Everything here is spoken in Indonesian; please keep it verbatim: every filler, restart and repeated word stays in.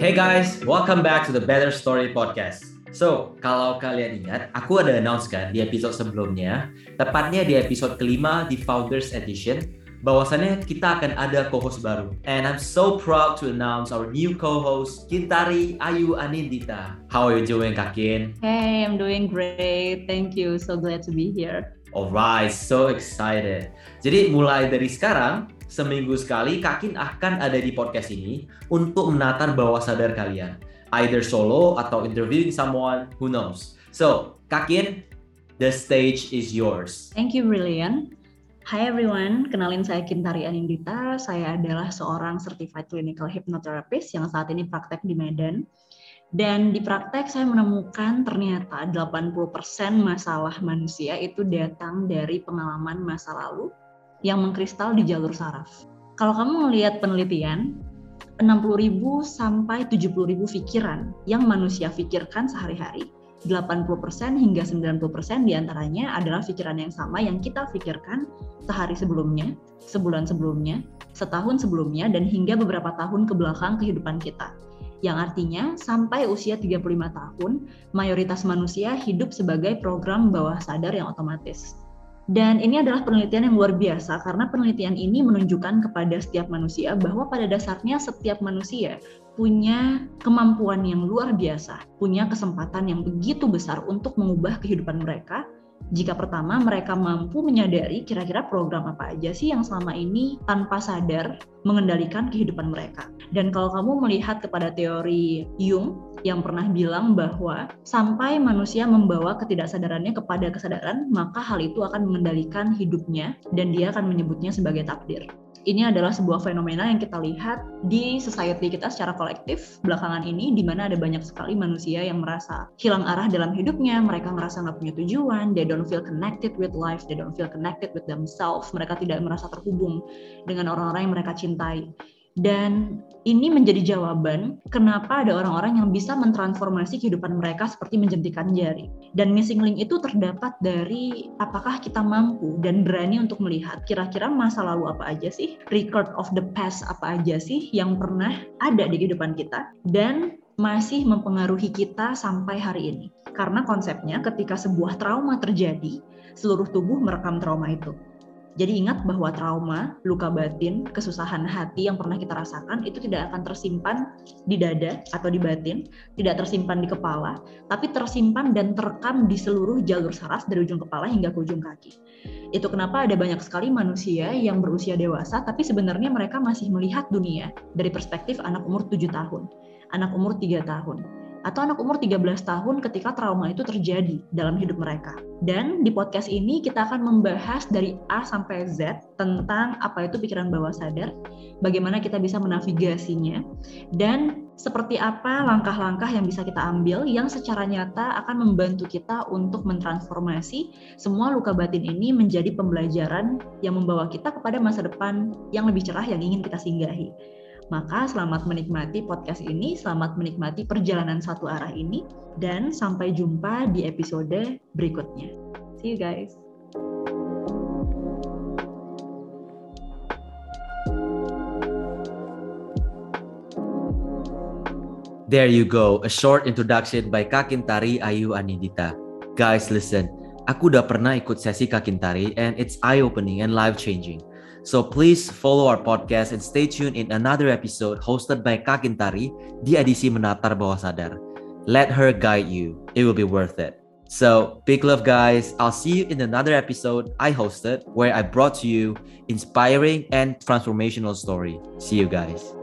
Hey guys, welcome back to the Better Story Podcast. So, kalau kalian ingat, aku ada announce kan di episode sebelumnya, tepatnya di episode kelima di Founders Edition, bahwasannya kita akan ada co-host baru. And I'm so proud to announce our new co-host, Qintari Ayu Aninditha. How are you doing, Kak Kin? Hey, I'm doing great. Thank you. So glad to be here. Alright, so excited. Jadi mulai dari sekarang, seminggu sekali Kak Kin akan ada di podcast ini untuk menatar bawah sadar kalian. Either solo atau interviewing someone, who knows. So, Kak Kin, the stage is yours. Thank you, Brilliant. Hi everyone, kenalin saya Qintari Aninditha. Saya adalah seorang Certified Clinical Hypnotherapist yang saat ini praktek di Medan. Dan di praktek saya menemukan ternyata delapan puluh persen masalah manusia itu datang dari pengalaman masa lalu yang mengkristal di jalur saraf. Kalau kamu melihat penelitian, enam puluh ribu sampai tujuh puluh ribu pikiran yang manusia pikirkan sehari-hari, delapan puluh persen hingga sembilan puluh persen diantaranya adalah pikiran yang sama yang kita pikirkan sehari sebelumnya, sebulan sebelumnya, setahun sebelumnya, dan hingga beberapa tahun kebelakang kehidupan kita. Yang artinya, sampai usia tiga puluh lima tahun, mayoritas manusia hidup sebagai program bawah sadar yang otomatis. Dan ini adalah penelitian yang luar biasa karena penelitian ini menunjukkan kepada setiap manusia bahwa pada dasarnya setiap manusia punya kemampuan yang luar biasa, punya kesempatan yang begitu besar untuk mengubah kehidupan mereka. Jika pertama mereka mampu menyadari kira-kira program apa aja sih yang selama ini tanpa sadar mengendalikan kehidupan mereka. Dan kalau kamu melihat kepada teori Jung yang pernah bilang bahwa sampai manusia membawa ketidaksadarannya kepada kesadaran, maka hal itu akan mengendalikan hidupnya dan dia akan menyebutnya sebagai takdir. Ini adalah sebuah fenomena yang kita lihat di society kita secara kolektif belakangan ini, di mana ada banyak sekali manusia yang merasa hilang arah dalam hidupnya, mereka merasa nggak punya tujuan, they don't feel connected with life, they don't feel connected with themselves, mereka tidak merasa terhubung dengan orang-orang yang mereka cintai. Dan ini menjadi jawaban kenapa ada orang-orang yang bisa mentransformasi kehidupan mereka seperti menjentikan jari. Dan missing link itu terdapat dari apakah kita mampu dan berani untuk melihat kira-kira masa lalu apa aja sih, record of the past apa aja sih yang pernah ada di kehidupan kita dan masih mempengaruhi kita sampai hari ini. Karena konsepnya ketika sebuah trauma terjadi, seluruh tubuh merekam trauma itu. Jadi ingat bahwa trauma, luka batin, kesusahan hati yang pernah kita rasakan itu tidak akan tersimpan di dada atau di batin, tidak tersimpan di kepala, tapi tersimpan dan terekam di seluruh jalur saraf dari ujung kepala hingga ke ujung kaki. Itu kenapa ada banyak sekali manusia yang berusia dewasa tapi sebenarnya mereka masih melihat dunia dari perspektif anak umur tujuh tahun, anak umur tiga tahun. Atau anak umur tiga belas tahun ketika trauma itu terjadi dalam hidup mereka. Dan di podcast ini kita akan membahas dari A sampai Z tentang apa itu pikiran bawah sadar, bagaimana kita bisa menavigasinya, dan seperti apa langkah-langkah yang bisa kita ambil yang secara nyata akan membantu kita untuk mentransformasi semua luka batin ini menjadi pembelajaran yang membawa kita kepada masa depan yang lebih cerah yang ingin kita singgahi. Maka selamat menikmati podcast ini, selamat menikmati perjalanan satu arah ini, dan sampai jumpa di episode berikutnya. See you guys. There you go, a short introduction by Kak Qintari Ayu Aninditha. Guys, listen, aku udah pernah ikut sesi Kak Qintari and it's eye-opening and life-changing. So please follow our podcast and stay tuned in another episode hosted by Kak Qintari di edisi Menatar Bawah Sadar. Let her guide you. It will be worth it. So big love guys. I'll see you in another episode I hosted where I brought to you inspiring and transformational story. See you guys.